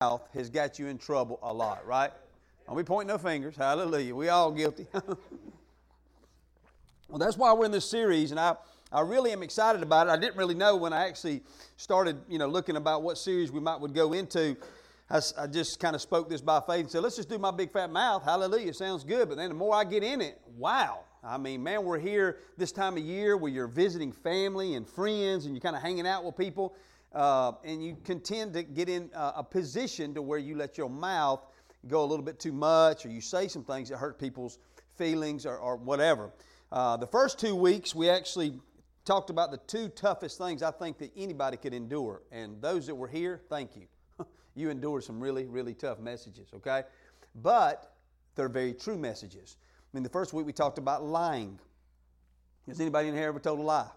mouth has got you in trouble a lot, right? And we point no fingers. Hallelujah. We all guilty. Well, that's why we're in this series, and I really am excited about it. I didn't really know when I actually started, looking about what series we would go into. I just kind of spoke this by faith and said, let's just do my big fat mouth. Hallelujah. Sounds good. But then the more I get in it, wow. I mean, man, we're here this time of year where you're visiting family and friends and you're kind of hanging out with people. And you can tend to get in a position to where you let your mouth go a little bit too much, or you say some things that hurt people's feelings or whatever. The first 2 weeks, we actually talked about the two toughest things I think that anybody could endure. And those that were here, thank you. You endured some really, really tough messages, okay? But they're very true messages. I mean, the first week we talked about lying. Has anybody in here ever told a lie?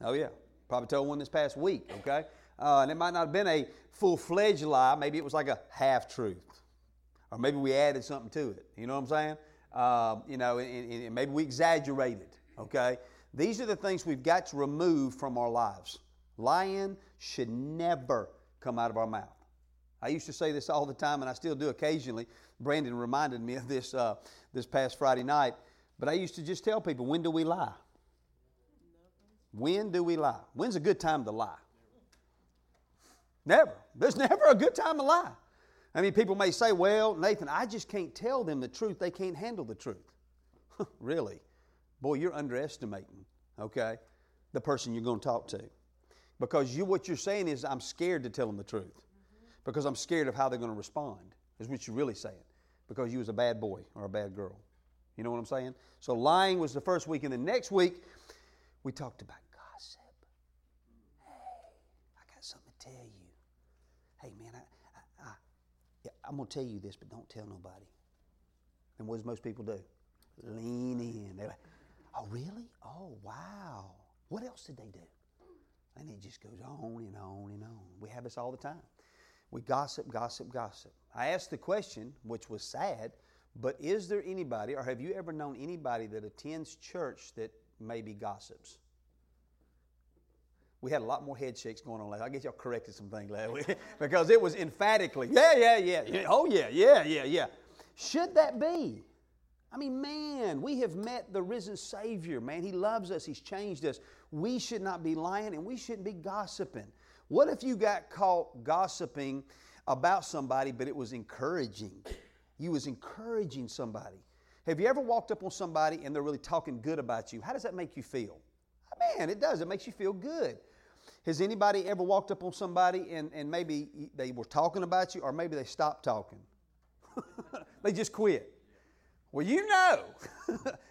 Oh, yeah. Probably told one this past week, okay? And it might not have been a full-fledged lie. Maybe it was like a half-truth. Or maybe we added something to it. You know what I'm saying? And maybe we exaggerated, okay? These are the things we've got to remove from our lives. Lying should never come out of our mouth. I used to say this all the time, and I still do occasionally. Brandon reminded me of this this past Friday night. But I used to just tell people, when do we lie? When do we lie? When's a good time to lie? Never. There's never a good time to lie. I mean, people may say, well, Nathan, I just can't tell them the truth. They can't handle the truth. Really? Boy, you're underestimating, okay, the person you're going to talk to. Because what you're saying is, I'm scared to tell them the truth. Because I'm scared of how they're going to respond, is what you're really saying. Because you was a bad boy or a bad girl. You know what I'm saying? So lying was the first week. And the next week, we talked about gossip. Hey, I got something to tell you. Hey, man, I'm going to tell you this, but don't tell nobody. And what does most people do? Lean in. They're like, oh, really? Oh, wow. What else did they do? And it just goes on and on and on. We have this all the time. We gossip, gossip, gossip. I asked the question, which was sad, but is there anybody, or have you ever known anybody that attends church that maybe gossips? We had a lot more head shakes going on last. I guess y'all corrected some things last week because it was emphatically, yeah. Oh, yeah. Should that be? I mean, man, we have met the risen Savior, man. He loves us. He's changed us. We should not be lying, and we shouldn't be gossiping. What if you got caught gossiping about somebody, but it was encouraging? You was encouraging somebody. Have you ever walked up on somebody, and they're really talking good about you? How does that make you feel? Man, it does. It makes you feel good. Has anybody ever walked up on somebody and maybe they were talking about you, or maybe they stopped talking? They just quit. Well,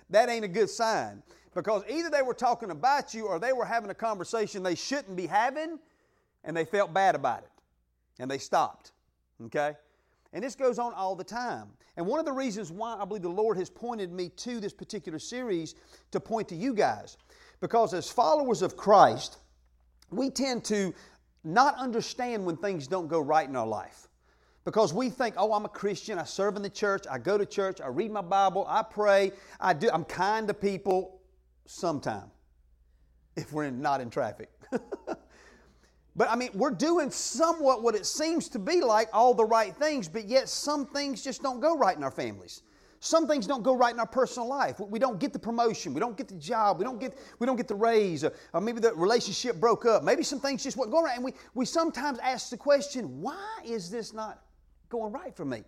that ain't a good sign, because either they were talking about you or they were having a conversation they shouldn't be having, and they felt bad about it, and they stopped, okay? And this goes on all the time. And one of the reasons why I believe the Lord has pointed me to this particular series to point to you guys, because as followers of Christ, we tend to not understand when things don't go right in our life. Because we think, oh, I'm a Christian, I serve in the church, I go to church, I read my Bible, I pray, I'm kind to people sometime, if we're not in traffic. But I mean, we're doing somewhat what it seems to be like all the right things, but yet some things just don't go right in our families. Some things don't go right in our personal life. We don't get the promotion. We don't get the job. We don't get the raise. Or maybe the relationship broke up. Maybe some things just weren't going right. And we sometimes ask the question, why is this not going right for me?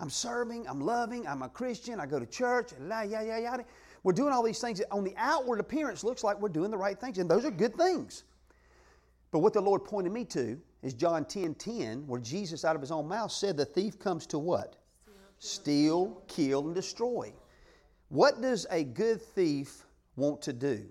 I'm serving. I'm loving. I'm a Christian. I go to church. We're doing all these things that on the outward appearance looks like we're doing the right things. And those are good things. But what the Lord pointed me to is John 10:10, where Jesus out of his own mouth said, the thief comes to what? Steal, kill, and destroy. What does a good thief want to do?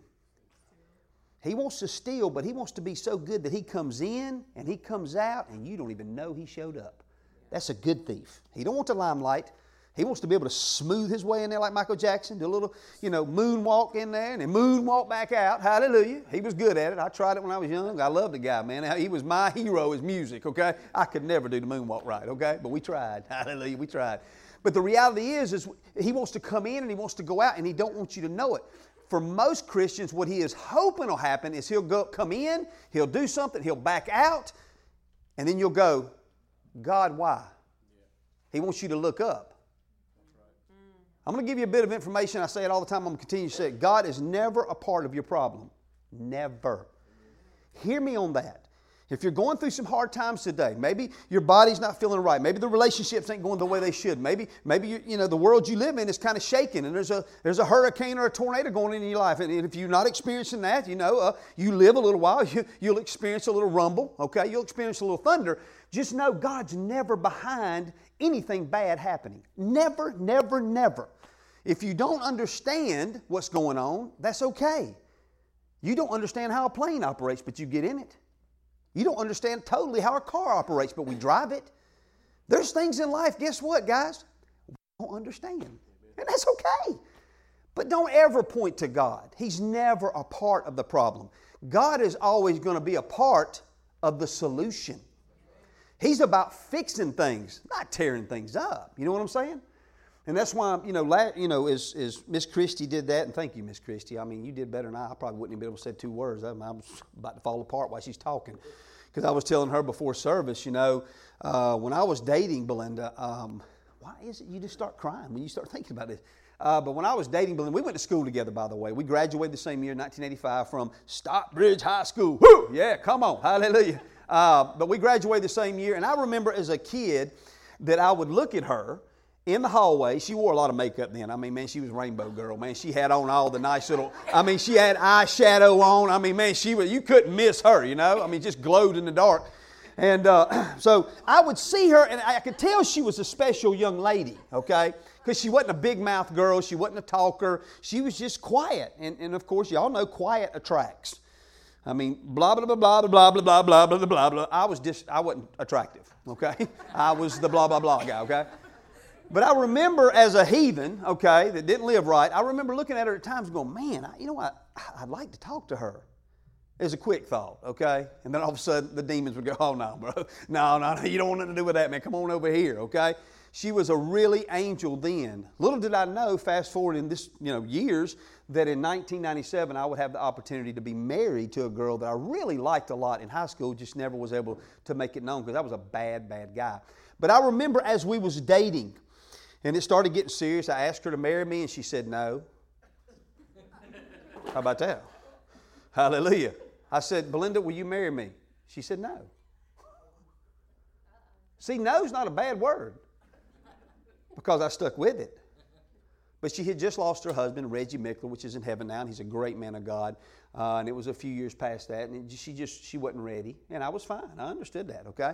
He wants to steal, but he wants to be so good that he comes in and he comes out and you don't even know he showed up. That's a good thief. He don't want the limelight. He wants to be able to smooth his way in there like Michael Jackson, do a little, moonwalk in there and then moonwalk back out. Hallelujah. He was good at it. I tried it when I was young. I loved the guy, man. He was my hero, his music, okay? I could never do the moonwalk right, okay? But we tried. Hallelujah, we tried. But the reality is he wants to come in and he wants to go out and he don't want you to know it. For most Christians, what he is hoping will happen is he'll come in, he'll do something, he'll back out, and then you'll go, God why? He wants you to look up. I'm going to give you a bit of information. I say it all the time. I'm going to continue to say it. God is never a part of your problem. Never. Hear me on that. If you're going through some hard times today, maybe your body's not feeling right. Maybe the relationships ain't going the way they should. Maybe the world you live in is kind of shaking, and there's a hurricane or a tornado going in your life. And if you're not experiencing that, you live a little while, you'll experience a little rumble. Okay, you'll experience a little thunder. Just know God's never behind anything bad happening. Never, never, never. If you don't understand what's going on, that's okay. You don't understand how a plane operates, but you get in it. You don't understand totally how a car operates, but we drive it. There's things in life, guess what, guys? We don't understand. And that's okay. But don't ever point to God. He's never a part of the problem. God is always going to be a part of the solution. He's about fixing things, not tearing things up. You know what I'm saying? And that's why, as Miss Christy did that, and thank you, Miss Christy. I mean, you did better than I. I probably wouldn't have been able to say 2 words. I was about to fall apart while she's talking. Because I was telling her before service, when I was dating Belinda, why is it you just start crying when you start thinking about it? But when I was dating Belinda, we went to school together, by the way. We graduated the same year, 1985, from Stockbridge High School. Woo! Yeah, come on. Hallelujah. But we graduated the same year. And I remember as a kid that I would look at her in the hallway. She wore a lot of makeup then. I mean, man, she was rainbow girl, man. She had on all the nice little, she had eyeshadow on. You couldn't miss her, just glowed in the dark. And so I would see her, and I could tell she was a special young lady, okay? Because she wasn't a big mouth girl. She wasn't a talker. She was just quiet. And of course, y'all know quiet attracts. Blah, blah, blah, blah, blah, blah, blah, blah, blah, blah, blah. I wasn't attractive, okay? I was the blah, blah, blah guy, okay? But I remember as a heathen, okay, that didn't live right, I remember looking at her at times going, man, I'd like to talk to her. It was a quick thought, okay? And then all of a sudden, the demons would go, oh, no, bro. No, you don't want nothing to do with that, man. Come on over here, okay? She was a really angel then. Little did I know, fast forward in this, years, that in 1997, I would have the opportunity to be married to a girl that I really liked a lot in high school, just never was able to make it known because I was a bad, bad guy. But I remember as we was dating, and it started getting serious. I asked her to marry me, and she said no. How about that? Hallelujah. I said, Belinda, will you marry me? She said no. See, no's not a bad word because I stuck with it. But she had just lost her husband, Reggie Mickler, which is in heaven now, and he's a great man of God. And it was a few years past that, and she wasn't ready, and I was fine. I understood that, okay?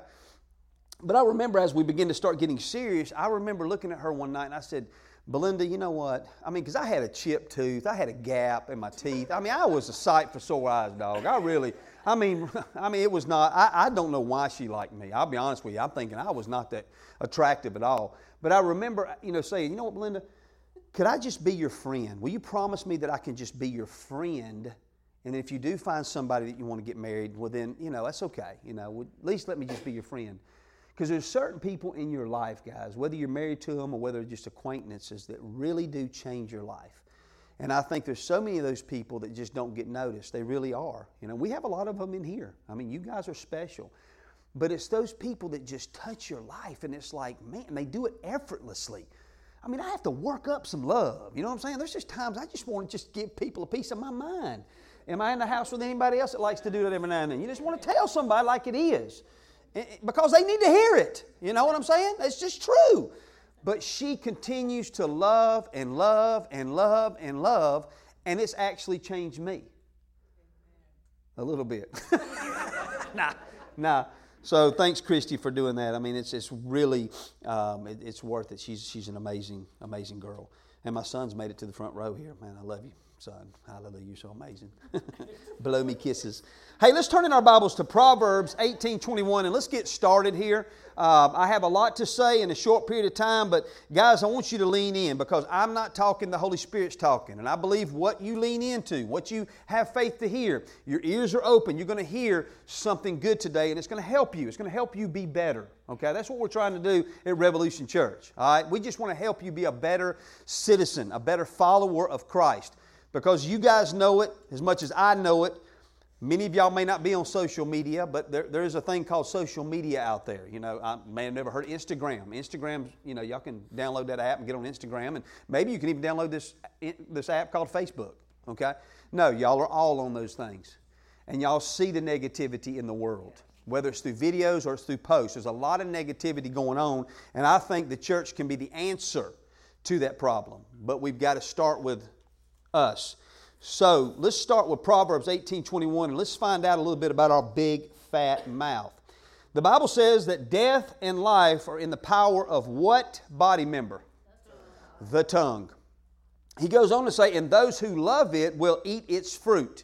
But I remember as we began to start getting serious, I remember looking at her one night and I said, Belinda, you know what? Because I had a chipped tooth. I had a gap in my teeth. I was a sight for sore eyes, dog. It was not, I don't know why she liked me. I'll be honest with you. I'm thinking I was not that attractive at all. But I remember, saying, you know what, Belinda, could I just be your friend? Will you promise me that I can just be your friend? And if you do find somebody that you want to get married, well then, that's okay. At least let me just be your friend. Because there's certain people in your life, guys, whether you're married to them or whether just acquaintances, that really do change your life. And I think there's so many of those people that just don't get noticed. They really are. We have a lot of them in here. You guys are special. But it's those people that just touch your life, and it's like, man, they do it effortlessly. I have to work up some love. You know what I'm saying? There's just times I just want to just give people a piece of my mind. Am I in the house with anybody else that likes to do that every now and then? You just want to tell somebody like it is. Because they need to hear it. You know what I'm saying? It's just true. But she continues to love and love and love and love, and it's actually changed me. A little bit. Nah. So thanks, Christy, for doing that. It's really, it's worth it. She's an amazing, amazing girl. And my son's made it to the front row here. Man, I love you, son. Hallelujah, you're so amazing. Blow me kisses. Hey, let's turn in our Bibles to Proverbs 18:21, and let's get started here. I have a lot to say in a short period of time, but guys, I want you to lean in because I'm not talking, the Holy Spirit's talking. And I believe what you lean into, what you have faith to hear, your ears are open. You're going to hear something good today, and it's going to help you. It's going to help you be better. Okay, that's what we're trying to do at Revolution Church. All right, we just want to help you be a better citizen, a better follower of Christ. Because you guys know it as much as I know it, Many of y'all may not be on social media, but there is a thing called social media out there. You know, I may have never heard of Instagram. Instagram, you know, y'all can download that app and get on Instagram, and maybe you can even download this app called Facebook, okay? No, y'all are all on those things, and y'all see the negativity in the world, whether it's through videos or it's through posts. There's a lot of negativity going on, and I think the church can be the answer to that problem, but we've got to start with us. So let's start with Proverbs 18:21, and let's find out a little bit about our big fat mouth. The Bible says that death and life are in the power of what body member? The tongue. He goes on to say, and those who love it will eat its fruit.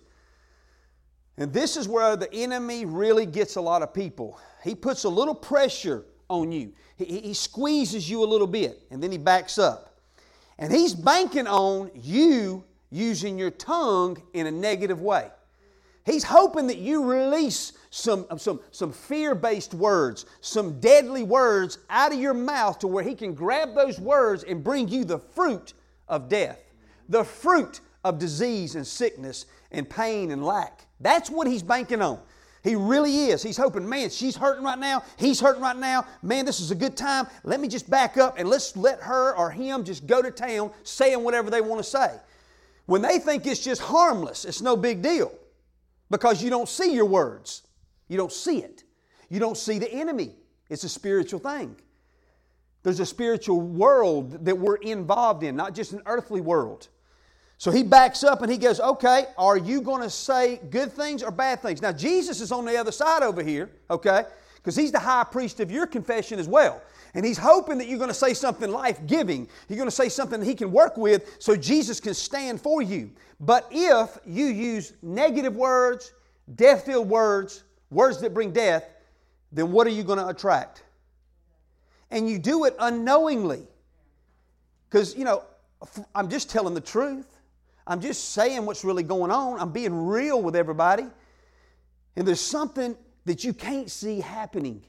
And this is where the enemy really gets a lot of people. He puts a little pressure on you. He squeezes you a little bit, and then he backs up. And he's banking on you using your tongue in a negative way. He's hoping that you release some fear-based words, some deadly words out of your mouth to where he can grab those words and bring you the fruit of death, the fruit of disease and sickness and pain and lack. That's what he's banking on. He really is. He's hoping, man, she's hurting right now. He's hurting right now. Man, this is a good time. Let me just back up and let's let her or him just go to town saying whatever they want to say. When they think it's just harmless, it's no big deal because you don't see your words. You don't see it. You don't see the enemy. It's a spiritual thing. There's a spiritual world that we're involved in, not just an earthly world. So he backs up and he goes, okay, are you going to say good things or bad things? Now, Jesus is on the other side over here, okay, because he's the high priest of your confession as well. And he's hoping that you're going to say something life-giving. You're going to say something that he can work with so Jesus can stand for you. But if you use negative words, death-filled words, words that bring death, then what are you going to attract? And you do it unknowingly. Because, you know, I'm just telling the truth. I'm just saying what's really going on. I'm being real with everybody. And there's something that you can't see happening.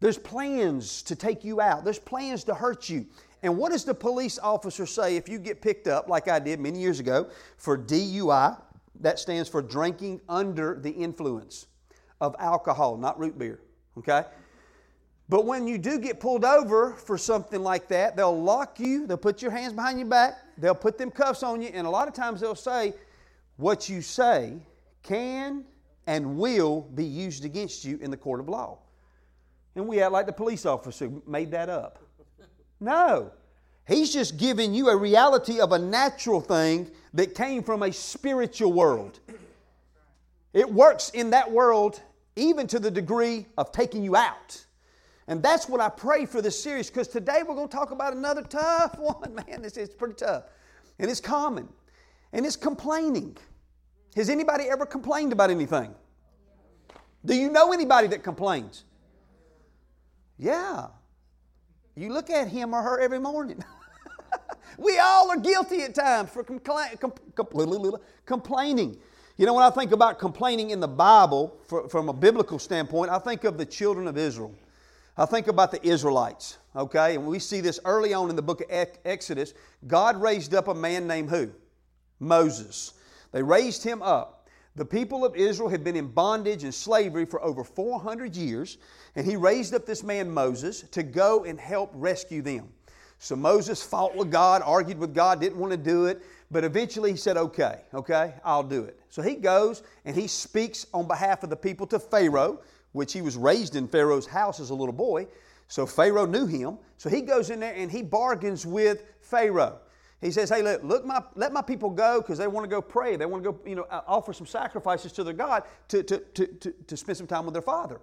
There's plans to take you out. There's plans to hurt you. And what does the police officer say if you get picked up, like I did many years ago, for DUI? That stands for drinking under the influence of alcohol, not root beer. Okay? But when you do get pulled over for something like that, they'll lock you. They'll put your hands behind your back. They'll put them cuffs on you. And a lot of times they'll say, what you say can and will be used against you in the court of law. And we act like the police officer made that up. No. He's just giving you a reality of a natural thing that came from a spiritual world. It works in that world even to the degree of taking you out. And that's what I pray for this series, because today we're going to talk about another tough one. Man, it's pretty tough. And it's common. And it's complaining. Has anybody ever complained about anything? Do you know anybody that complains? Yeah. You look at him or her every morning. We all are guilty at times for complaining. You know, when I think about complaining in the Bible, from a biblical standpoint, I think of the children of Israel. I think about the Israelites, okay? And we see this early on in the book of Exodus. God raised up a man named who? Moses. They raised him up. The people of Israel had been in bondage and slavery for over 400 years, and he raised up this man Moses to go and help rescue them. So Moses fought with God, argued with God, didn't want to do it, but eventually he said, okay, I'll do it. So he goes and he speaks on behalf of the people to Pharaoh, which he was raised in Pharaoh's house as a little boy, so Pharaoh knew him. So he goes in there and he bargains with Pharaoh. He says, hey, let my people go because they want to go pray. They want to go, offer some sacrifices to their God to spend some time with their father.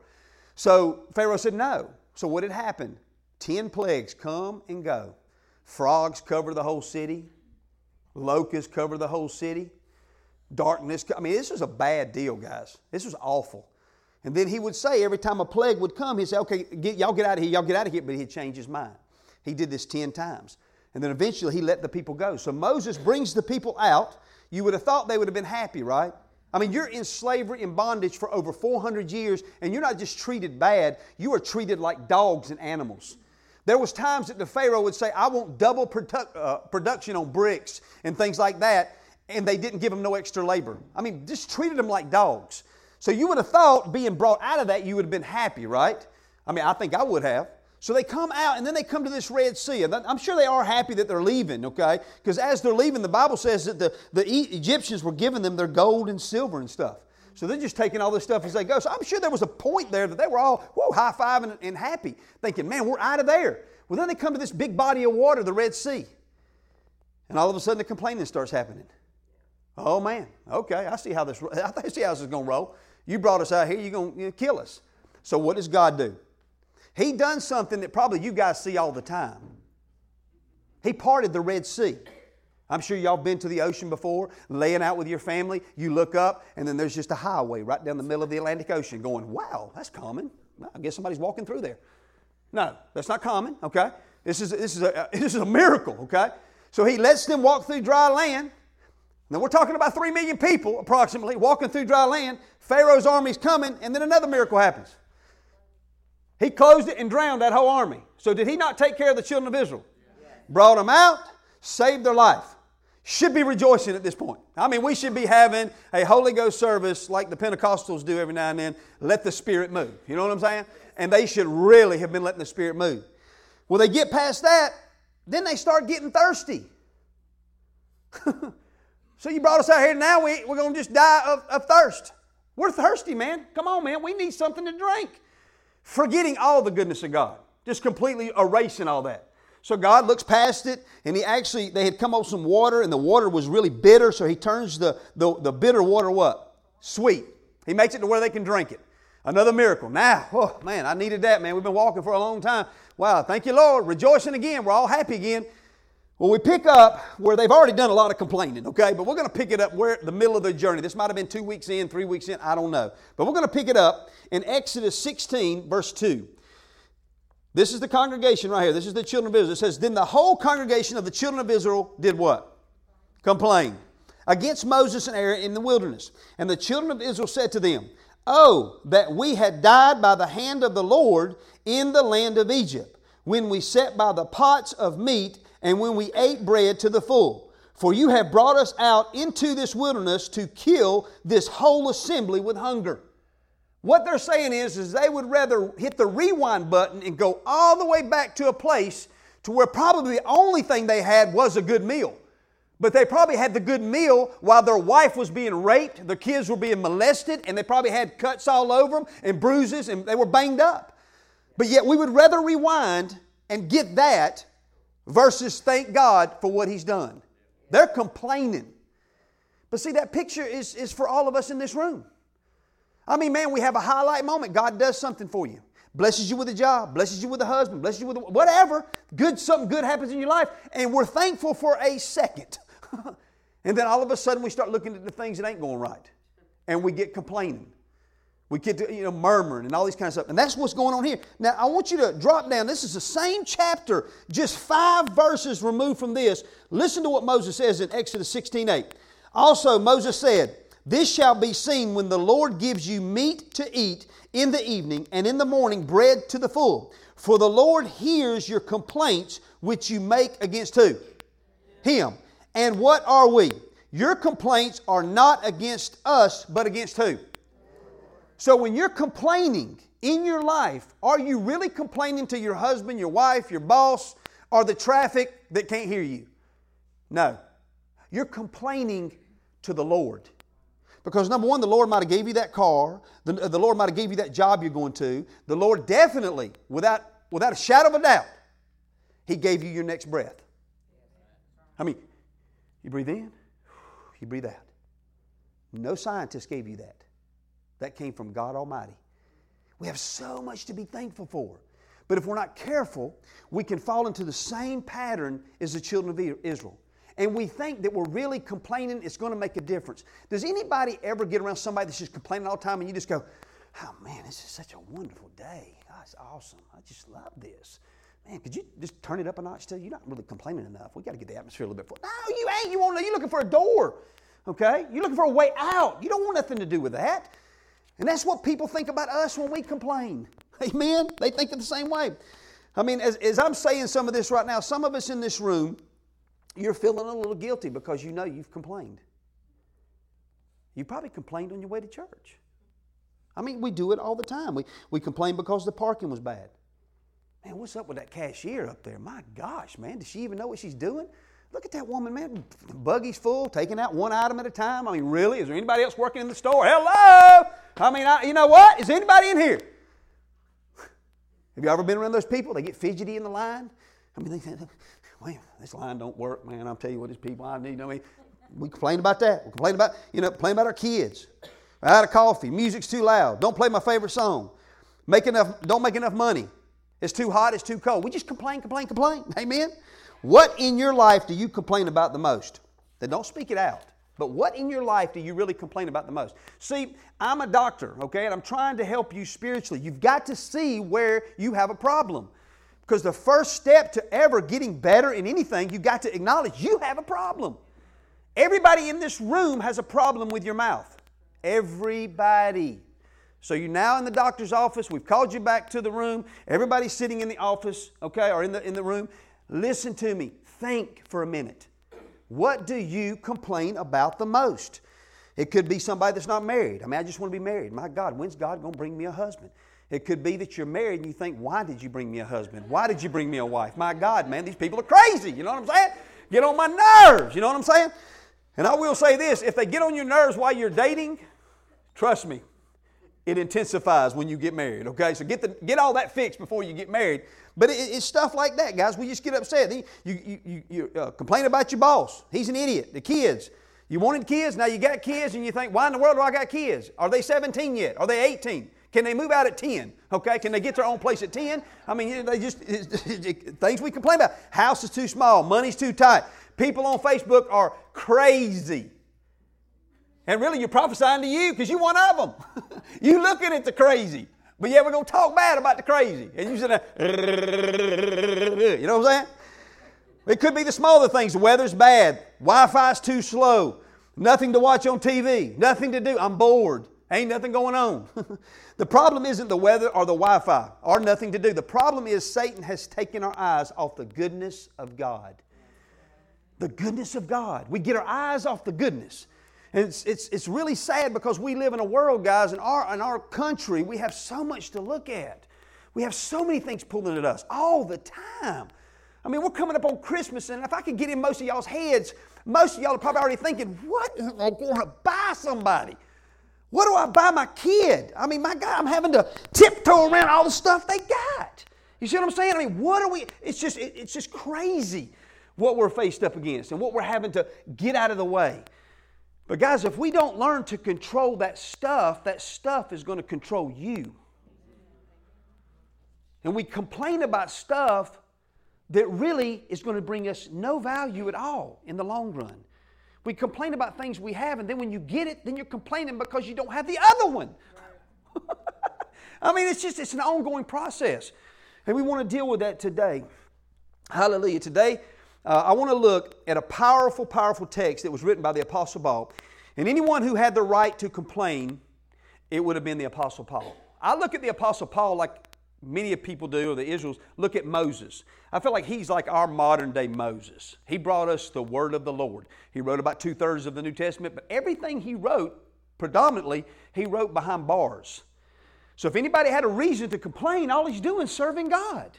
So Pharaoh said no. So what had happened? 10 plagues come and go. Frogs cover the whole city. Locusts cover the whole city. Darkness. I mean, this was a bad deal, guys. This was awful. And then he would say every time a plague would come, he'd say, okay, y'all get out of here. But he'd change his mind. He did this 10 times. And then eventually he let the people go. So Moses brings the people out. You would have thought they would have been happy, right? I mean, you're in slavery and bondage for over 400 years, and you're not just treated bad. You are treated like dogs and animals. There was times that the Pharaoh would say, I want double production on bricks and things like that. and they didn't give them no extra labor. I mean, just treated them like dogs. So you would have thought being brought out of that, you would have been happy, right? I mean, I think I would have. So they come out, and then they come to this Red Sea. And I'm sure they are happy that they're leaving, okay? Because as they're leaving, the Bible says that the Egyptians were giving them their gold and silver and stuff. So they're just taking all this stuff as they go. So I'm sure there was a point there that they were all, whoa, high-fiving and happy, thinking, man, we're out of there. Well, then they come to this big body of water, the Red Sea. And all of a sudden, the complaining starts happening. Oh, man, okay, I see how this is going to roll. You brought us out here, you're going to kill us. So what does God do? He done something that probably you guys see all the time. He parted the Red Sea. I'm sure y'all been to the ocean before, laying out with your family. You look up, and then there's just a highway right down the middle of the Atlantic Ocean going, wow, that's common. I guess somebody's walking through there. No, that's not common, okay? This is a miracle, okay? So he lets them walk through dry land. Now, we're talking about 3 million people, approximately, walking through dry land. Pharaoh's army's coming, and then another miracle happens. He closed it and drowned that whole army. So did he not take care of the children of Israel? Yeah. Brought them out, saved their life. Should be rejoicing at this point. I mean, we should be having a Holy Ghost service like the Pentecostals do every now and then. Let the Spirit move. You know what I'm saying? And they should really have been letting the Spirit move. Well, they get past that. Then they start getting thirsty. So you brought us out here. Now we're going to just die of thirst. We're thirsty, man. Come on, man. We need something to drink. Forgetting all the goodness of God. Just completely erasing all that. So God looks past it, and they had come over some water, and the water was really bitter, so he turns the bitter water what? Sweet. He makes it to where they can drink it. Another miracle. Now, oh man, I needed that, man. We've been walking for a long time. Wow, thank you, Lord. Rejoicing again. We're all happy again. Well, we pick up where they've already done a lot of complaining, okay? But we're going to pick it up where the middle of their journey. This might have been 2 weeks in, 3 weeks in, I don't know. But we're going to pick it up in Exodus 16, verse 2. This is the congregation right here. This is the children of Israel. It says, then the whole congregation of the children of Israel did what? Complained against Moses and Aaron in the wilderness. And the children of Israel said to them, oh, that we had died by the hand of the Lord in the land of Egypt, when we sat by the pots of meat and when we ate bread to the full. For you have brought us out into this wilderness to kill this whole assembly with hunger. What they're saying is they would rather hit the rewind button and go all the way back to a place to where probably the only thing they had was a good meal. But they probably had the good meal while their wife was being raped, their kids were being molested, and they probably had cuts all over them and bruises, and they were banged up. But yet we would rather rewind and get that versus thank God for what He's done. They're complaining. But see, that picture is for all of us in this room. I mean, man, we have a highlight moment. God does something for you. Blesses you with a job. Blesses you with a husband. Blesses you with whatever. Good, something good happens in your life. And we're thankful for a second. And then all of a sudden we start looking at the things that ain't going right. And we get complaining. We get to, murmuring and all these kinds of stuff. And that's what's going on here. Now, I want you to drop down. This is the same chapter, just 5 verses removed from this. Listen to what Moses says in Exodus 16:8. Also, Moses said, this shall be seen when the Lord gives you meat to eat in the evening, and in the morning bread to the full. For the Lord hears your complaints which you make against who? Him. And what are we? Your complaints are not against us, but against who? So when you're complaining in your life, are you really complaining to your husband, your wife, your boss, or the traffic that can't hear you? No. You're complaining to the Lord. Because number one, the Lord might have gave you that car. The Lord might have gave you that job you're going to. The Lord definitely, without a shadow of a doubt, He gave you your next breath. I mean, you breathe in, you breathe out. No scientist gave you that. That came from God Almighty. We have so much to be thankful for. But if we're not careful, we can fall into the same pattern as the children of Israel. And we think that we're really complaining, it's going to make a difference. Does anybody ever get around somebody that's just complaining all the time and you just go, oh man, this is such a wonderful day. Oh, it's awesome. I just love this. Man, could you just turn it up a notch too? You're not really complaining enough. We got to get the atmosphere a little bit for it. No, you ain't. You're looking for a door. Okay? You're looking for a way out. You don't want nothing to do with that. And that's what people think about us when we complain. Amen? They think it the same way. I mean, as I'm saying some of this right now, some of us in this room, you're feeling a little guilty because you know you've complained. You probably complained on your way to church. I mean, we do it all the time. We complain because the parking was bad. Man, what's up with that cashier up there? My gosh, man, does she even know what she's doing? Look at that woman, man. The buggy's full, taking out one item at a time. I mean, really? Is there anybody else working in the store? Hello? I mean, you know what? Is anybody in here? Have you ever been around those people? They get fidgety in the line. I mean, they think, well, this line don't work, man. I'll tell you what, these people I need. I mean, we complain about that. We complain about, complain about our kids. We're out of coffee. Music's too loud. Don't play my favorite song. Don't make enough money. It's too hot. It's too cold. We just complain. Amen? What in your life do you complain about the most? Then don't speak it out. But what in your life do you really complain about the most? See, I'm a doctor, okay, and I'm trying to help you spiritually. You've got to see where you have a problem. Because the first step to ever getting better in anything, you've got to acknowledge you have a problem. Everybody in this room has a problem with your mouth. Everybody. So you're now in the doctor's office. We've called you back to the room. Everybody's sitting in the office, okay, or in the room. Listen to me. Think for a minute. What do you complain about the most? It could be somebody that's not married. I mean, I just want to be married. My God, when's God going to bring me a husband? It could be that you're married and you think, why did you bring me a husband? Why did you bring me a wife? My God, man, these people are crazy. You know what I'm saying? Get on my nerves. You know what I'm saying? And I will say this, if they get on your nerves while you're dating, trust me, it intensifies when you get married, okay? So get all that fixed before you get married. But it's stuff like that, guys. We just get upset. You complain about your boss. He's an idiot. The kids. You wanted kids, now you got kids, and you think, why in the world do I got kids? Are they 17 yet? Are they 18? Can they move out at 10? Okay, can they get their own place at 10? I mean, they just things we complain about. House is too small. Money's too tight. People on Facebook are crazy. And really, you're prophesying to you because you're one of them. You're looking at the crazy. But yeah, we're going to talk bad about the crazy. And you sit there, you know what I'm saying? It could be the smaller things. The weather's bad. Wi-Fi's too slow. Nothing to watch on TV. Nothing to do. I'm bored. Ain't nothing going on. The problem isn't the weather or the Wi-Fi or nothing to do. The problem is Satan has taken our eyes off the goodness of God. The goodness of God. We get our eyes off the goodness. And it's really sad because we live in a world, guys, in our country, we have so much to look at. We have so many things pulling at us all the time. I mean, we're coming up on Christmas, and if I could get in most of y'all's heads, most of y'all are probably already thinking, what am I going to buy somebody? What do I buy my kid? I mean, my God, I'm having to tiptoe around all the stuff they got. You see what I'm saying? I mean, it's just crazy what we're faced up against and what we're having to get out of the way. But guys, if we don't learn to control that stuff is going to control you. And we complain about stuff that really is going to bring us no value at all in the long run. We complain about things we have, and then when you get it, then you're complaining because you don't have the other one. Right. I mean, it's an ongoing process. And we want to deal with that today. Hallelujah. Today, I want to look at a powerful, powerful text that was written by the Apostle Paul. And anyone who had the right to complain, it would have been the Apostle Paul. I look at the Apostle Paul like many people do, or the Israelites, look at Moses. I feel like he's like our modern-day Moses. He brought us the Word of the Lord. He wrote about 2/3 of the New Testament, but everything he wrote, predominantly, he wrote behind bars. So if anybody had a reason to complain, all he's doing is serving God.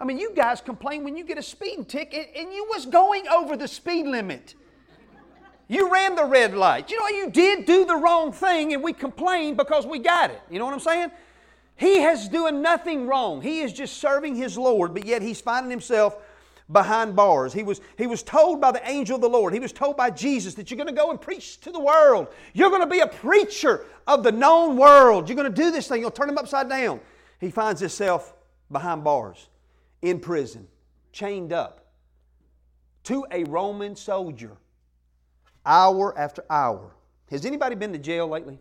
I mean, you guys complain when you get a speeding ticket and you was going over the speed limit. You ran the red light. You know, you did do the wrong thing and we complained because we got it. You know what I'm saying? He has doing nothing wrong. He is just serving his Lord, but yet he's finding himself behind bars. He was told by the angel of the Lord. He was told by Jesus that you're going to go and preach to the world. You're going to be a preacher of the known world. You're going to do this thing. You'll turn him upside down. He finds himself behind bars. In prison, chained up to a Roman soldier, hour after hour. Has anybody been to jail lately?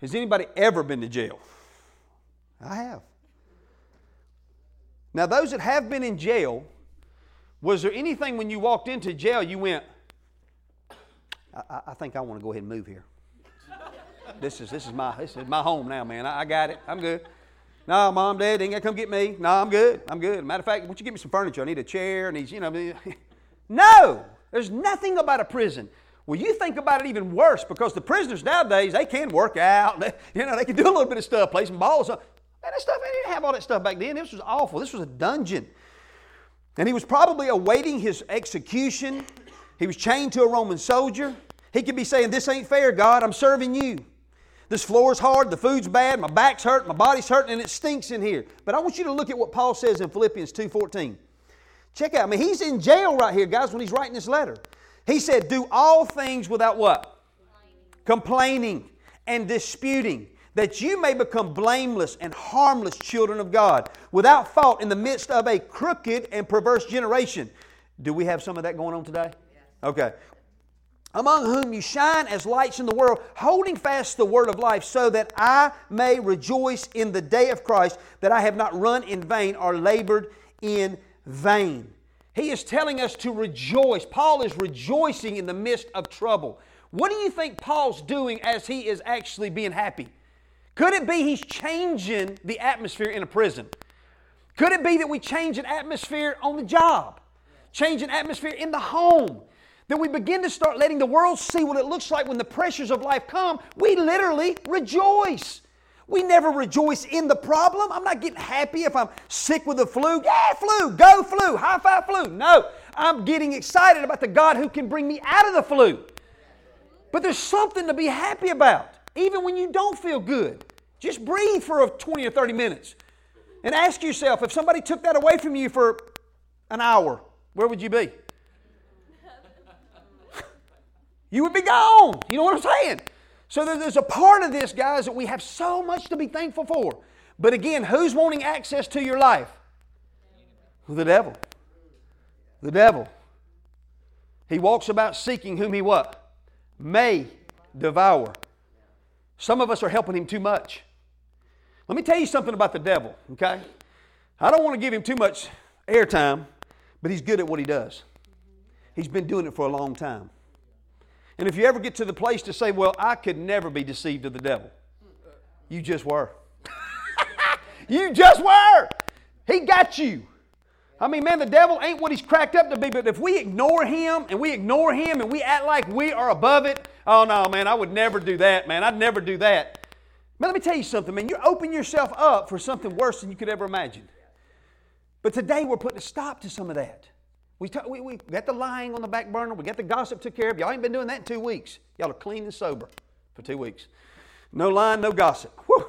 Has anybody ever been to jail? I have. Now, those that have been in jail, was there anything when you walked into jail you went, I think I want to go ahead and move here. This is my home now, man. I got it. I'm good. No, Mom, Dad, they ain't got to come get me. No, I'm good. Matter of fact, won't you get me some furniture? I need a chair. I need, No! There's nothing about a prison Well, you think about it even worse, because the prisoners nowadays, they can work out. They can do a little bit of stuff, play some balls. Man, that stuff, they didn't have all that stuff back then. This was awful. This was a dungeon. And he was probably awaiting his execution. He was chained to a Roman soldier. He could be saying, "This ain't fair, God. I'm serving you. This floor's hard. The food's bad. My back's hurt. My body's hurting, and it stinks in here." But I want you to look at what Paul says in Philippians 2:14. Check out. I mean, he's in jail right here, guys, when he's writing this letter. He said, "Do all things without what? Complaining and disputing, that you may become blameless and harmless children of God, without fault in the midst of a crooked and perverse generation." Do we have some of that going on today? Okay. "Among whom you shine as lights in the world, holding fast the word of life, so that I may rejoice in the day of Christ, that I have not run in vain or labored in vain." He is telling us to rejoice. Paul is rejoicing in the midst of trouble. What do you think Paul's doing as he is actually being happy? Could it be he's changing the atmosphere in a prison? Could it be that we change an atmosphere on the job? Change an atmosphere in the home? That we begin to start letting the world see what it looks like when the pressures of life come. We literally rejoice. We never rejoice in the problem. I'm not getting happy if I'm sick with the flu. Yeah, flu, go flu, high five flu. No, I'm getting excited about the God who can bring me out of the flu. But there's something to be happy about, even when you don't feel good. Just breathe for 20 or 30 minutes and ask yourself, if somebody took that away from you for an hour, where would you be? You would be gone. You know what I'm saying? So there's a part of this, guys, that we have so much to be thankful for. But again, who's wanting access to your life? The devil. The devil. He walks about seeking whom he what? May devour. Some of us are helping him too much. Let me tell you something about the devil, okay? I don't want to give him too much airtime, but he's good at what he does. He's been doing it for a long time. And if you ever get to the place to say, "Well, I could never be deceived of the devil," you just were. You just were. He got you. I mean, man, the devil ain't what he's cracked up to be, but if we ignore him and we act like we are above it, oh no, man, I would never do that, man. I'd never do that. Man, let me tell you something, man. You open yourself up for something worse than you could ever imagine. But today we're putting a stop to some of that. We got the lying on the back burner. We got the gossip took care of. Y'all ain't been doing that in 2 weeks. Y'all are clean and sober for 2 weeks. No lying, no gossip. Whew.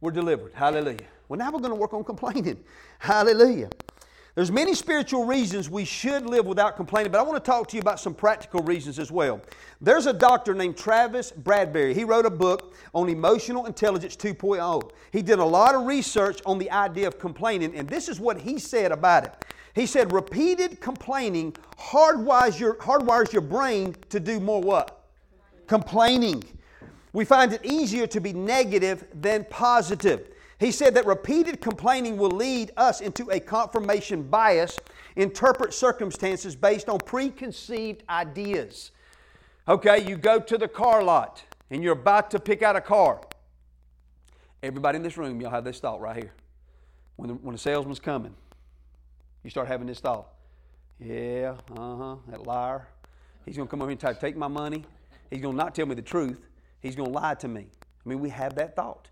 We're delivered. Hallelujah. Well, now we're going to work on complaining. Hallelujah. There's many spiritual reasons we should live without complaining, but I want to talk to you about some practical reasons as well. There's a doctor named Travis Bradberry. He wrote a book on emotional intelligence 2.0. He did a lot of research on the idea of complaining, and this is what he said about it. He said, "Repeated complaining hardwires your brain to do more what? Complaining. We find it easier to be negative than positive." He said that repeated complaining will lead us into a confirmation bias, interpret circumstances based on preconceived ideas. Okay, you go to the car lot and you're about to pick out a car. Everybody in this room, y'all have this thought right here. When the salesman's coming, you start having this thought. Yeah, that liar. He's going to come over here and try to take my money. He's going to not tell me the truth. He's going to lie to me. I mean, we have that thought.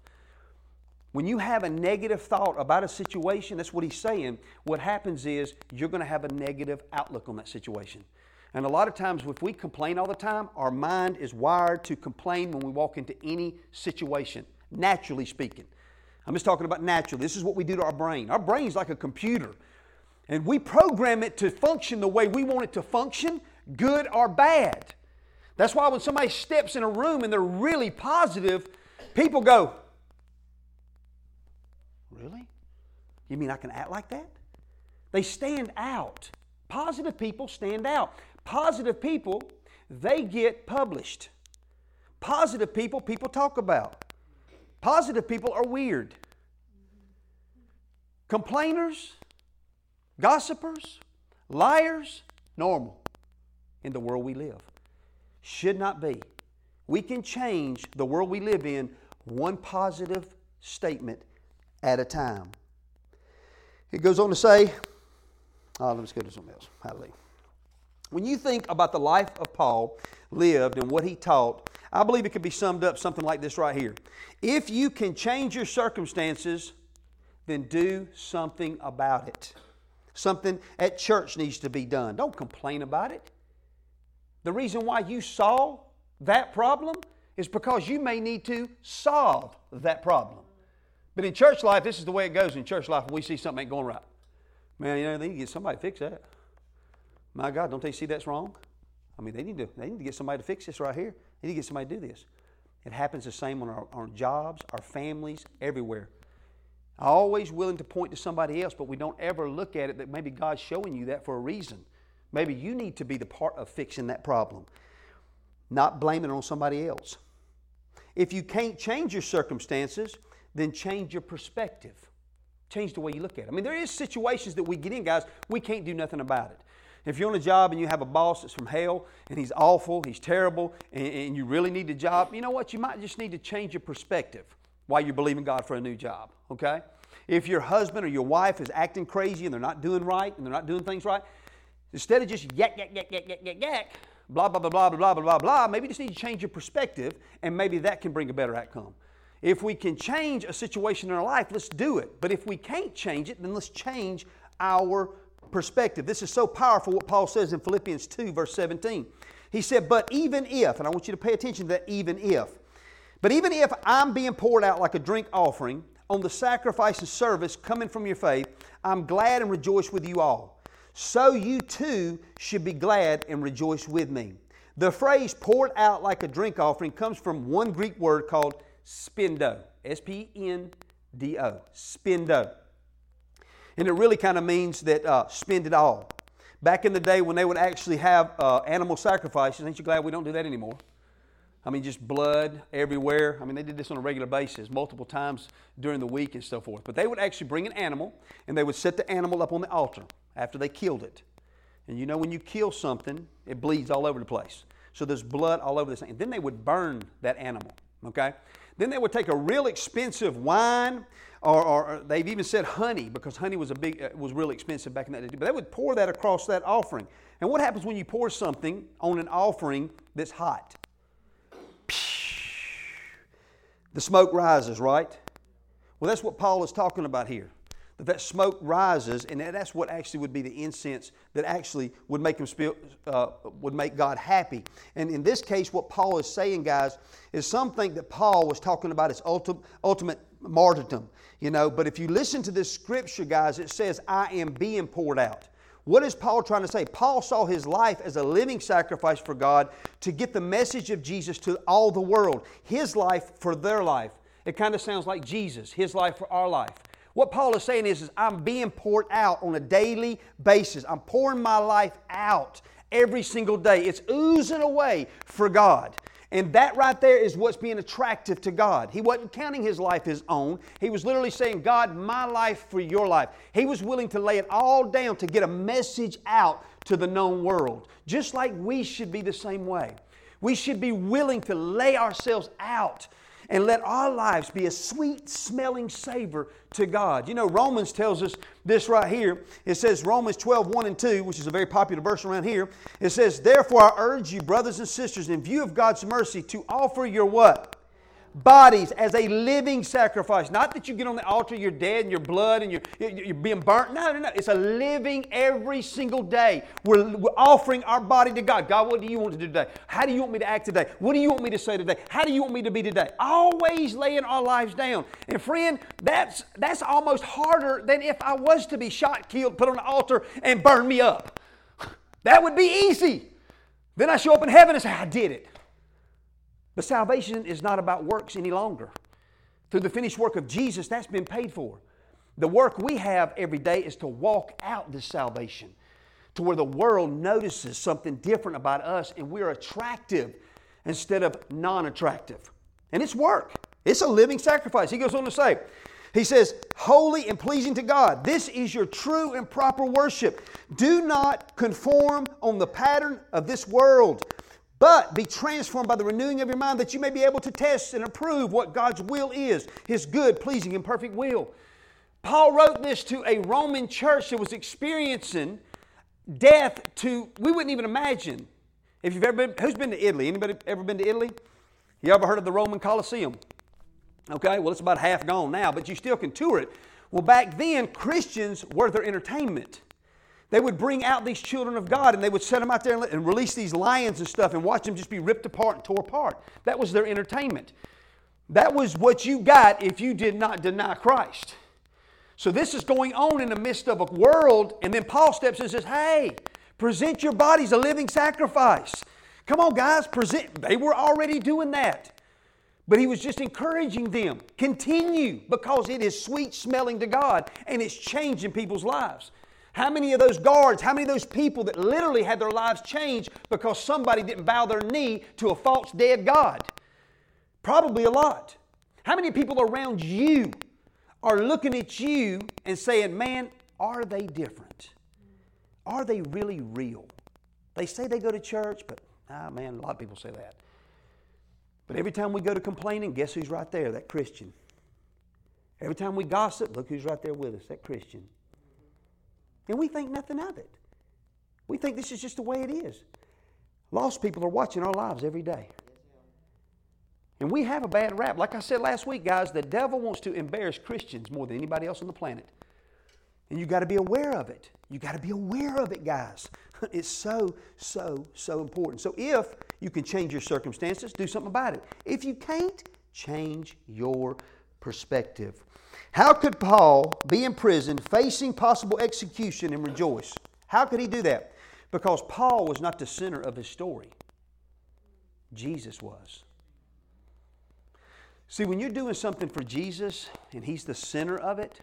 When you have a negative thought about a situation, that's what he's saying, what happens is you're going to have a negative outlook on that situation. And a lot of times if we complain all the time, our mind is wired to complain when we walk into any situation, naturally speaking. I'm just talking about naturally. This is what we do to our brain. Our brain's like a computer. And we program it to function the way we want it to function, good or bad. That's why when somebody steps in a room and they're really positive, people go, "Really? You mean I can act like that?" They stand out. Positive people stand out. Positive people, they get published. Positive people, people talk about. Positive people are weird. Complainers, gossipers, liars, normal in the world we live. Should not be. We can change the world we live in one positive statement at a time. It goes on to say, let's go to something else. Hallelujah. When you think about the life of Paul lived and what he taught, I believe it could be summed up something like this right here. If you can change your circumstances, then do something about it. Something at church needs to be done. Don't complain about it. The reason why you saw that problem is because you may need to solve that problem. But in church life, this is the way it goes in church life when we see something ain't going right. Man, you know, they need to get somebody to fix that. My God, don't they see that's wrong? I mean, they need to get somebody to fix this right here. They need to get somebody to do this. It happens the same on our jobs, our families, everywhere. Always willing to point to somebody else, but we don't ever look at it that maybe God's showing you that for a reason. Maybe you need to be the part of fixing that problem, not blaming it on somebody else. If you can't change your circumstances, then change your perspective. Change the way you look at it. I mean, there is situations that we get in, guys, we can't do nothing about it. If you're on a job and you have a boss that's from hell and he's awful, he's terrible, and you really need the job, you know what? You might just need to change your perspective while you're believing God for a new job, okay? If your husband or your wife is acting crazy and they're not doing right and they're not doing things right, instead of just yak, blah, blah, blah, blah, blah, blah, blah, blah, maybe you just need to change your perspective, and maybe that can bring a better outcome. If we can change a situation in our life, let's do it. But if we can't change it, then let's change our perspective. This is so powerful what Paul says in Philippians 2, verse 17. He said, but even if, and I want you to pay attention to that even if, but even if I'm being poured out like a drink offering on the sacrifice and service coming from your faith, I'm glad and rejoice with you all. So you too should be glad and rejoice with me. The phrase poured out like a drink offering comes from one Greek word called spendo, S-P-E-N-D-O, spendo. And it really kind of means that spend it all. Back in the day when they would actually have animal sacrifices, ain't you glad we don't do that anymore? I mean, just blood everywhere. I mean, they did this on a regular basis, multiple times during the week and so forth. But they would actually bring an animal, and they would set the animal up on the altar after they killed it. And you know, when you kill something, it bleeds all over the place. So there's blood all over this thing. And then they would burn that animal, okay? Then they would take a real expensive wine, or they've even said honey, because honey was really expensive back in that day. But they would pour that across that offering. And what happens when you pour something on an offering that's hot? The smoke rises, right? Well, that's what Paul is talking about here. That smoke rises, and that's what actually would be the incense that actually would make him would make God happy. And in this case, what Paul is saying, guys, is something that Paul was talking about his ultimate martyrdom. You know, but if you listen to this scripture, guys, it says, "I am being poured out." What is Paul trying to say? Paul saw his life as a living sacrifice for God to get the message of Jesus to all the world. His life for their life. It kind of sounds like Jesus, his life for our life. What Paul is saying is I'm being poured out on a daily basis. I'm pouring my life out every single day. It's oozing away for God. And that right there is what's being attractive to God. He wasn't counting his life his own. He was literally saying, God, my life for your life. He was willing to lay it all down to get a message out to the known world. Just like we should be the same way. We should be willing to lay ourselves out and let our lives be a sweet-smelling savor to God. You know, Romans tells us this right here. It says, Romans 12, 1 and 2, which is a very popular verse around here. It says, therefore I urge you, brothers and sisters, in view of God's mercy, to offer your what? Bodies as a living sacrifice. Not that you get on the altar, you're dead, and your blood, and you're being burnt. No. It's a living every single day. We're offering our body to God. God, what do you want to do today? How do you want me to act today? What do you want me to say today? How do you want me to be today? Always laying our lives down. And friend, that's almost harder than if I was to be shot, killed, put on the altar, and burn me up. That would be easy. Then I show up in heaven and say, I did it. But salvation is not about works any longer. Through the finished work of Jesus, that's been paid for. The work we have every day is to walk out this salvation to where the world notices something different about us and we're attractive instead of non-attractive. And it's work. It's a living sacrifice. He goes on to say, he says, holy and pleasing to God. This is your true and proper worship. Do not conform on the pattern of this world, but be transformed by the renewing of your mind that you may be able to test and approve what God's will is, His good, pleasing, and perfect will. Paul wrote this to a Roman church that was experiencing death to, we wouldn't even imagine. If you've ever been, who's been to Italy? Anybody ever been to Italy? You ever heard of the Roman Colosseum? Okay, well, it's about half gone now, but you still can tour it. Well, back then, Christians were their entertainment. They would bring out these children of God, and they would set them out there and release these lions and stuff and watch them just be ripped apart and tore apart. That was their entertainment. That was what you got if you did not deny Christ. So this is going on in the midst of a world, and then Paul steps in and says, hey, present your bodies a living sacrifice. Come on, guys, present. They were already doing that. But he was just encouraging them. Continue, because it is sweet smelling to God, and it's changing people's lives. How many of those guards, how many of those people that literally had their lives changed because somebody didn't bow their knee to a false dead God? Probably a lot. How many people around you are looking at you and saying, man, are they different? Are they really real? They say they go to church, but man, a lot of people say that. But every time we go to complaining, guess who's right there? That Christian. Every time we gossip, look who's right there with us, that Christian. And we think nothing of it. We think this is just the way it is. Lost people are watching our lives every day. And we have a bad rap. Like I said last week, guys, the devil wants to embarrass Christians more than anybody else on the planet. And you got to be aware of it. You got to be aware of it, guys. It's so important. So if you can change your circumstances, do something about it. If you can't, change your perspective. How could Paul be in prison facing possible execution and rejoice? How could he do that? Because Paul was not the center of his story. Jesus was. See, when you're doing something for Jesus and he's the center of it,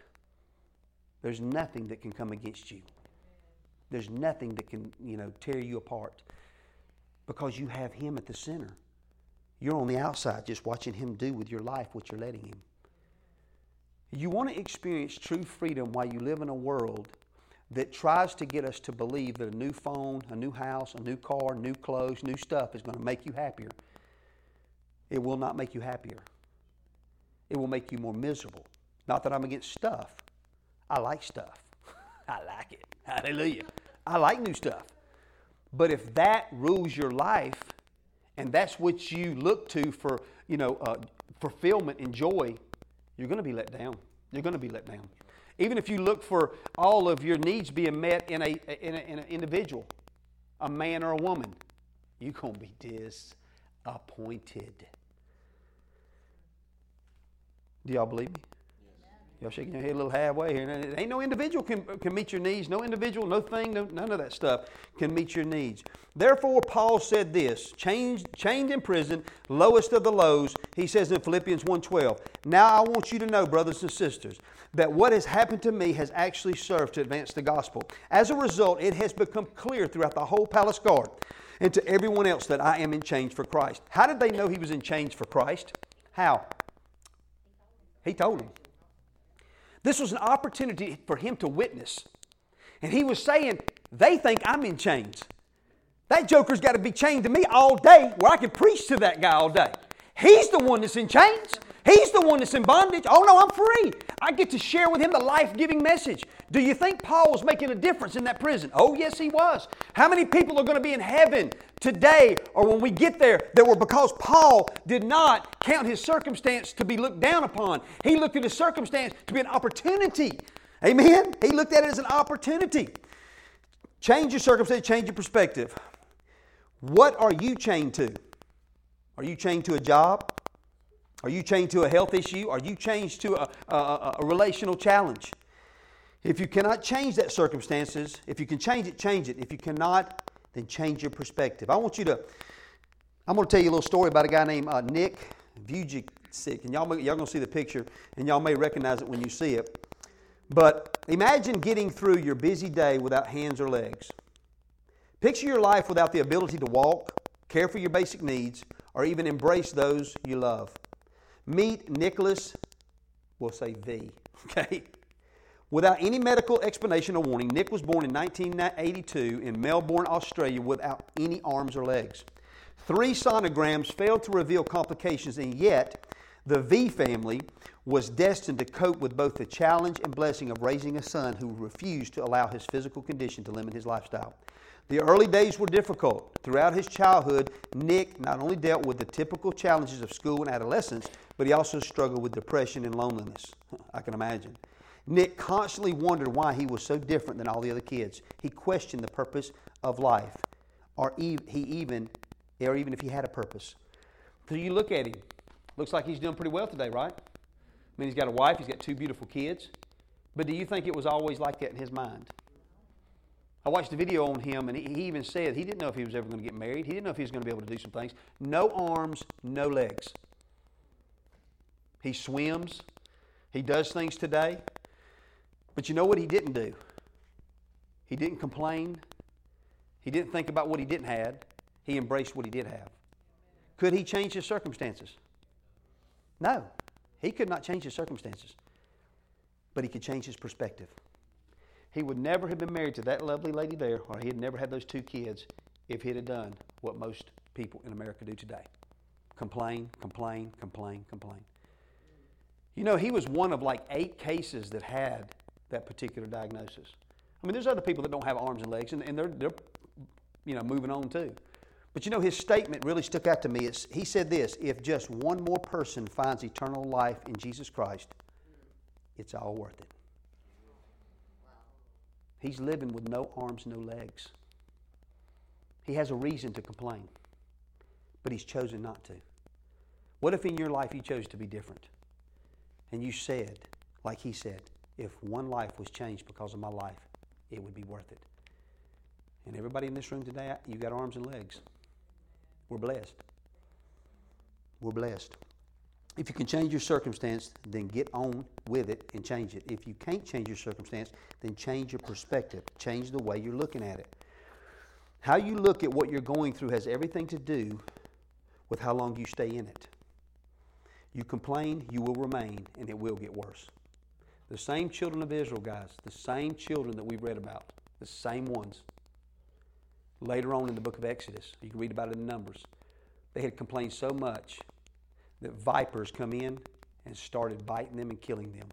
there's nothing that can come against you. There's nothing that can, tear you apart because you have him at the center. You're on the outside just watching him do with your life what you're letting him. You want to experience true freedom while you live in a world that tries to get us to believe that a new phone, a new house, a new car, new clothes, new stuff is going to make you happier. It will not make you happier. It will make you more miserable. Not that I'm against stuff. I like stuff. I like it. Hallelujah. I like new stuff. But if that rules your life and that's what you look to for, fulfillment and joy, you're going to be let down. You're going to be let down. Even if you look for all of your needs being met in an individual, a man or a woman, you're going to be disappointed. Do y'all believe me? Yes. Y'all shaking your head a little halfway here. It ain't no individual can meet your needs. No individual, no thing, no, none of that stuff can meet your needs. Therefore, Paul said this, chained in prison, lowest of the lows. He says in Philippians 1:12, now I want you to know, brothers and sisters, that what has happened to me has actually served to advance the gospel. As a result, it has become clear throughout the whole palace guard and to everyone else that I am in chains for Christ. How did they know he was in chains for Christ? How? He told him. This was an opportunity for him to witness. And he was saying, they think I'm in chains. That joker's got to be chained to me all day where I can preach to that guy all day. He's the one that's in chains. He's the one that's in bondage. Oh, no, I'm free. I get to share with him the life-giving message. Do you think Paul was making a difference in that prison? Oh, yes, he was. How many people are going to be in heaven today or when we get there that were because Paul did not count his circumstance to be looked down upon? He looked at his circumstance to be an opportunity. Amen? He looked at it as an opportunity. Change your circumstance, change your perspective. What are you chained to? Are you chained to a job? Are you chained to a health issue? Are you chained to a relational challenge? If you cannot change that circumstances, if you can change it, change it. If you cannot, then change your perspective. I'm going to tell you a little story about a guy named Nick Vujicic. And y'all going to see the picture, and y'all may recognize it when you see it. But imagine getting through your busy day without hands or legs. Picture your life without the ability to walk, care for your basic needs, or even embrace those you love. Meet Nicholas, we'll say V, okay? Without any medical explanation or warning, Nick was born in 1982 in Melbourne, Australia, without any arms or legs. 3 sonograms failed to reveal complications, and yet The V family was destined to cope with both the challenge and blessing of raising a son who refused to allow his physical condition to limit his lifestyle. The early days were difficult. Throughout his childhood, Nick not only dealt with the typical challenges of school and adolescence, but he also struggled with depression and loneliness. I can imagine. Nick constantly wondered why he was so different than all the other kids. He questioned the purpose of life, or even if he had a purpose. So you look at him. Looks like he's doing pretty well today, right? I mean, he's got a wife. He's got two beautiful kids. But do you think it was always like that in his mind? I watched a video on him, and he even said he didn't know if he was ever going to get married. He didn't know if he was going to be able to do some things. No arms, no legs. He swims. He does things today. But you know what he didn't do? He didn't complain. He didn't think about what he didn't have. He embraced what he did have. Could he change his circumstances? No. He could not change his circumstances. But he could change his perspective. He would never have been married to that lovely lady there, or he had never had those two kids if he had done what most people in America do today. Complain, complain, complain, complain. You know, he was one of like 8 cases that had that particular diagnosis. I mean, there's other people that don't have arms and legs, and they're you know, moving on too. But you know, his statement really stuck out to me. He said this, if just one more person finds eternal life in Jesus Christ, it's all worth it. He's living with no arms, no legs. He has a reason to complain, but he's chosen not to. What if in your life you chose to be different? And you said, like he said, if one life was changed because of my life, it would be worth it. And everybody in this room today, you got arms and legs. We're blessed. We're blessed. If you can change your circumstance, then get on with it and change it. If you can't change your circumstance, then change your perspective. Change the way you're looking at it. How you look at what you're going through has everything to do with how long you stay in it. You complain, you will remain, and it will get worse. The same children of Israel, guys, the same children that we've read about, the same ones. Later on in the book of Exodus, you can read about it in Numbers, they had complained so much that vipers come in and started biting them and killing them.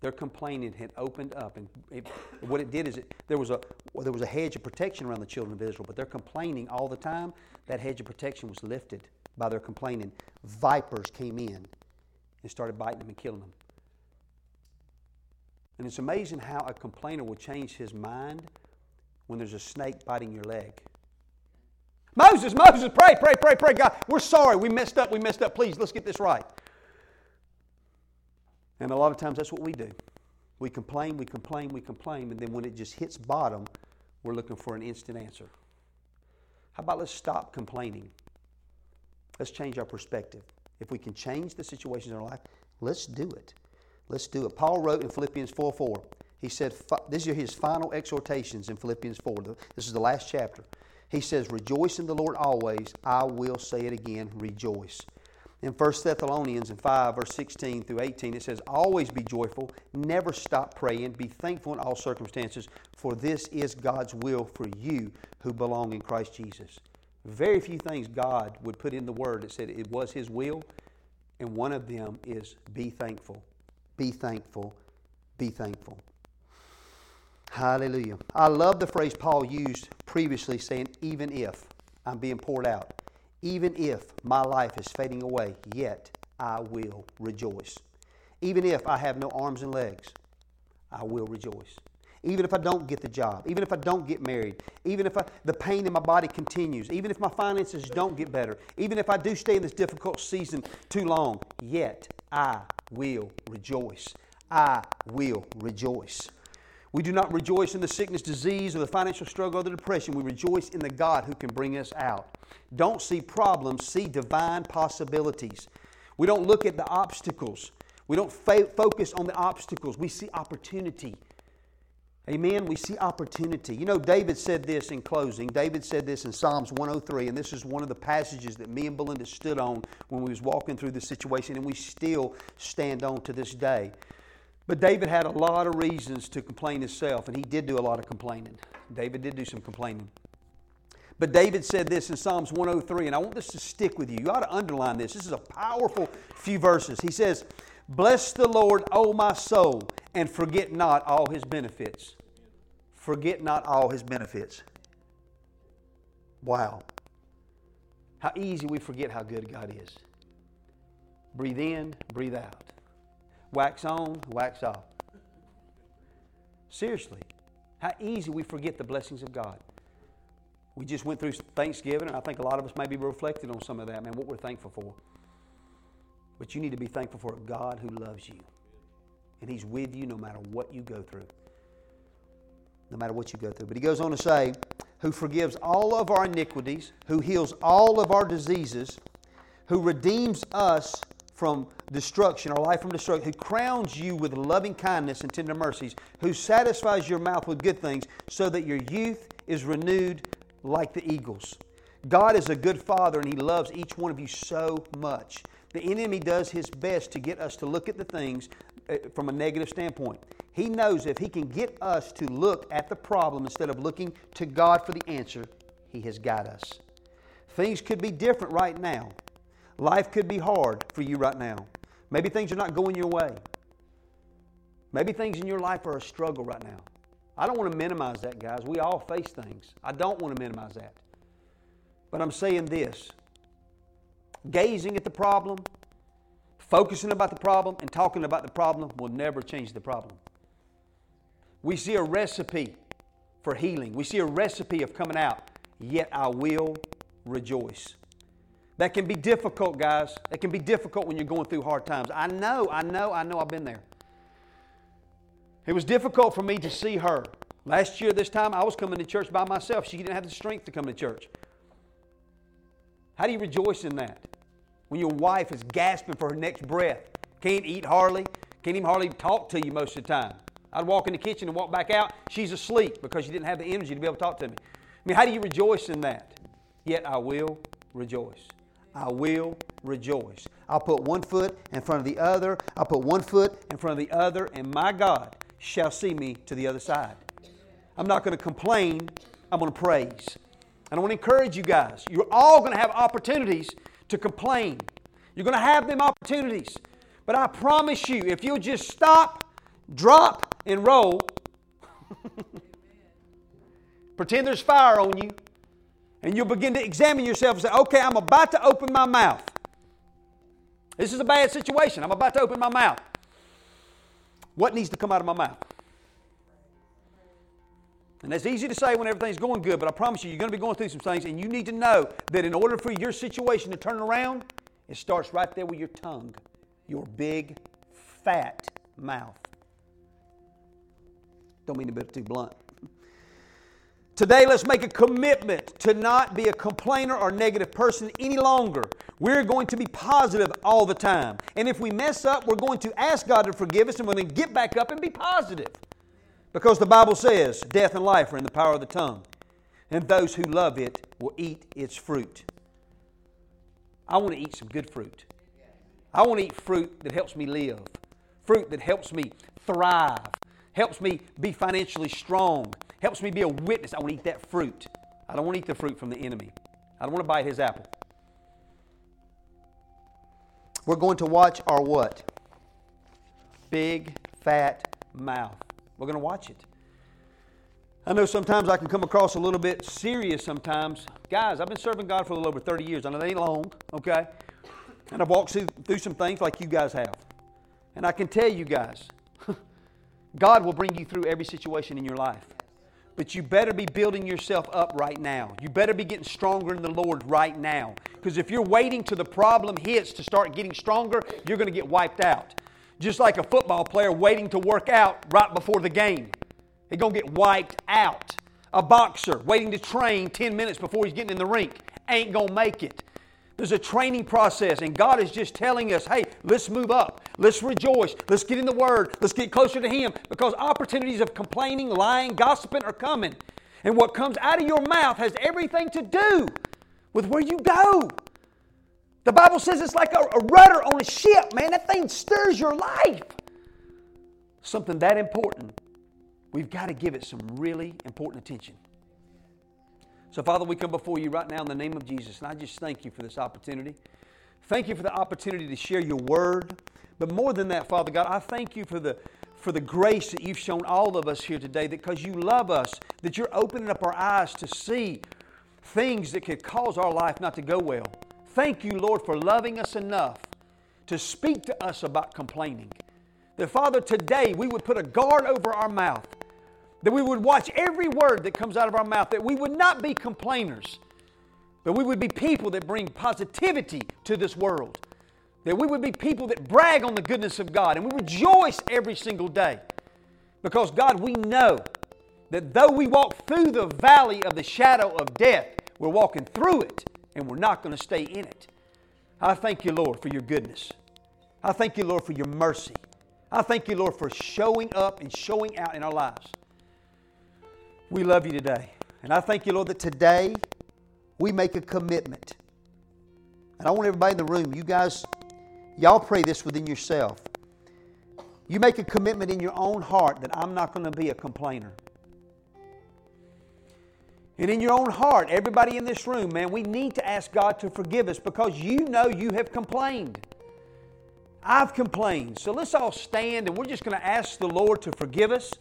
Their complaining had opened up, and what it did is there was a hedge of protection around the children of Israel, but their complaining all the time, that hedge of protection was lifted by their complaining. Vipers came in and started biting them and killing them. And it's amazing how a complainer will change his mind when there's a snake biting your leg. Moses, pray, God. We're sorry, we messed up. Please, let's get this right. And a lot of times that's what we do. We complain, and then when it just hits bottom, we're looking for an instant answer. How about let's stop complaining? Let's change our perspective. If we can change the situations in our life, let's do it. Paul wrote in Philippians 4:4. He said, these are his final exhortations in Philippians 4. This is the last chapter. He says, rejoice in the Lord always. I will say it again, rejoice. In 1 Thessalonians 5, verse 16 through 18, it says, always be joyful, never stop praying, be thankful in all circumstances, for this is God's will for you who belong in Christ Jesus. Very few things God would put in the Word that said it was His will, and one of them is be thankful, be thankful, be thankful. Hallelujah. I love the phrase Paul used previously saying, even if I'm being poured out, even if my life is fading away, yet I will rejoice. Even if I have no arms and legs, I will rejoice. Even if I don't get the job, even if I don't get married, even if the pain in my body continues, even if my finances don't get better, even if I do stay in this difficult season too long, yet I will rejoice. I will rejoice. We do not rejoice in the sickness, disease, or the financial struggle, or the depression. We rejoice in the God who can bring us out. Don't see problems, see divine possibilities. We don't look at the obstacles. We don't focus on the obstacles. We see opportunity. Amen? We see opportunity. You know, David said this in closing. David said this in Psalms 103, and this is one of the passages that me and Belinda stood on when we was walking through this situation, and we still stand on to this day. But David had a lot of reasons to complain himself, and he did do a lot of complaining. David did do some complaining. But David said this in Psalms 103, and I want this to stick with you. You ought to underline this. This is a powerful few verses. He says, "Bless the Lord, O my soul, and forget not all His benefits." Forget not all His benefits. Wow. How easy we forget how good God is. Breathe in, breathe out. Wax on, wax off. Seriously, how easy we forget the blessings of God. We just went through Thanksgiving, and I think a lot of us maybe reflected on some of that, man, what we're thankful for. But you need to be thankful for a God who loves you. And He's with you no matter what you go through. No matter what you go through. But he goes on to say, who forgives all of our iniquities, who heals all of our diseases, who redeems us from destruction, our life from destruction, who crowns you with loving kindness and tender mercies, who satisfies your mouth with good things, so that your youth is renewed like the eagles. God is a good Father, and He loves each one of you so much. The enemy does his best to get us to look at the things from a negative standpoint. He knows if he can get us to look at the problem instead of looking to God for the answer, He has got us. Things could be different right now. Life could be hard for you right now. Maybe things are not going your way. Maybe things in your life are a struggle right now. I don't want to minimize that, guys. We all face things. I don't want to minimize that. But I'm saying this. Gazing at the problem, focusing about the problem, and talking about the problem will never change the problem. We see a recipe for healing. We see a recipe of coming out. Yet I will rejoice. That can be difficult, guys. That can be difficult when you're going through hard times. I know I've been there. It was difficult for me to see her. Last year this time, I was coming to church by myself. She didn't have the strength to come to church. How do you rejoice in that? When your wife is gasping for her next breath, can't eat hardly, can't even hardly talk to you most of the time. I'd walk in the kitchen and walk back out. She's asleep because she didn't have the energy to be able to talk to me. I mean, how do you rejoice in that? Yet I will rejoice. I will rejoice. I'll put one foot in front of the other. I'll put one foot in front of the other, and my God shall see me to the other side. I'm not going to complain. I'm going to praise. And I want to encourage you guys. You're all going to have opportunities to complain. You're going to have them opportunities. But I promise you, if you'll just stop, drop, and roll, pretend there's fire on you, and you'll begin to examine yourself and say, okay, I'm about to open my mouth. This is a bad situation. I'm about to open my mouth. What needs to come out of my mouth? And that's easy to say when everything's going good, but I promise you, you're going to be going through some things, and you need to know that in order for your situation to turn around, it starts right there with your tongue, your big, fat mouth. Don't mean to be too blunt. Today, let's make a commitment to not be a complainer or negative person any longer. We're going to be positive all the time. And if we mess up, we're going to ask God to forgive us, and we're going to get back up and be positive. Because the Bible says, death and life are in the power of the tongue, and those who love it will eat its fruit. I want to eat some good fruit. I want to eat fruit that helps me live, fruit that helps me thrive, helps me be financially strong, helps me be a witness. I want to eat that fruit. I don't want to eat the fruit from the enemy. I don't want to bite his apple. We're going to watch our what? Big, fat mouth. We're going to watch it. I know sometimes I can come across a little bit serious sometimes. Guys, I've been serving God for a little over 30 years. I know they ain't long, okay? And I've walked through some things like you guys have. And I can tell you guys, God will bring you through every situation in your life. But you better be building yourself up right now. You better be getting stronger in the Lord right now. Because if you're waiting till the problem hits to start getting stronger, you're going to get wiped out. Just like a football player waiting to work out right before the game. He's going to get wiped out. A boxer waiting to train 10 minutes before he's getting in the rink ain't going to make it. There's a training process, and God is just telling us, hey, let's move up. Let's rejoice. Let's get in the Word. Let's get closer to Him, because opportunities of complaining, lying, gossiping are coming. And what comes out of your mouth has everything to do with where you go. The Bible says it's like a rudder on a ship, man. That thing stirs your life. Something that important, we've got to give it some really important attention. So, Father, we come before you right now in the name of Jesus, and I just thank you for this opportunity. Thank you for the opportunity to share your word. But more than that, Father God, I thank you for the grace that you've shown all of us here today, that because you love us, that you're opening up our eyes to see things that could cause our life not to go well. Thank you, Lord, for loving us enough to speak to us about complaining. That, Father, today we would put a guard over our mouth, that we would watch every word that comes out of our mouth, that we would not be complainers, but we would be people that bring positivity to this world, that we would be people that brag on the goodness of God, and we rejoice every single day. Because, God, we know that though we walk through the valley of the shadow of death, we're walking through it, and we're not going to stay in it. I thank you, Lord, for your goodness. I thank you, Lord, for your mercy. I thank you, Lord, for showing up and showing out in our lives. We love you today. And I thank you, Lord, that today we make a commitment. And I want everybody in the room, you guys, y'all pray this within yourself. You make a commitment in your own heart that I'm not going to be a complainer. And in your own heart, everybody in this room, man, we need to ask God to forgive us because you know you have complained. I've complained. So let's all stand and we're just going to ask the Lord to forgive us.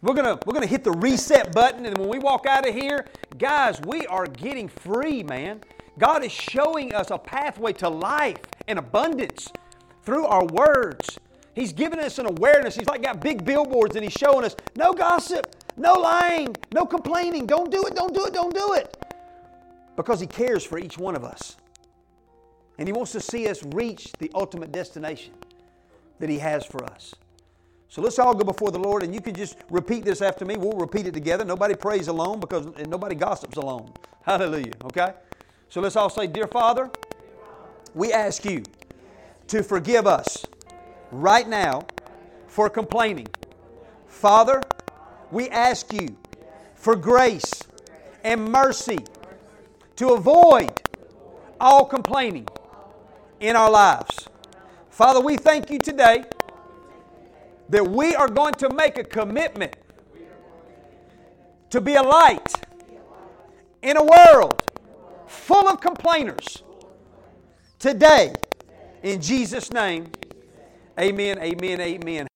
We're gonna hit the reset button, and when we walk out of here, guys, we are getting free, man. God is showing us a pathway to life and abundance through our words. He's giving us an awareness. He's like got big billboards, and he's showing us no gossip, no lying, no complaining. Don't do it, don't do it, don't do it. Because he cares for each one of us. And he wants to see us reach the ultimate destination that he has for us. So let's all go before the Lord, and you can just repeat this after me. We'll repeat it together. Nobody prays alone and nobody gossips alone. Hallelujah, okay? So let's all say, Dear Father, we ask you to forgive us right now for complaining. Father, we ask you for grace and mercy to avoid all complaining in our lives. Father, we thank you today that we are going to make a commitment to be a light in a world full of complainers today. In Jesus' name, amen, amen, amen.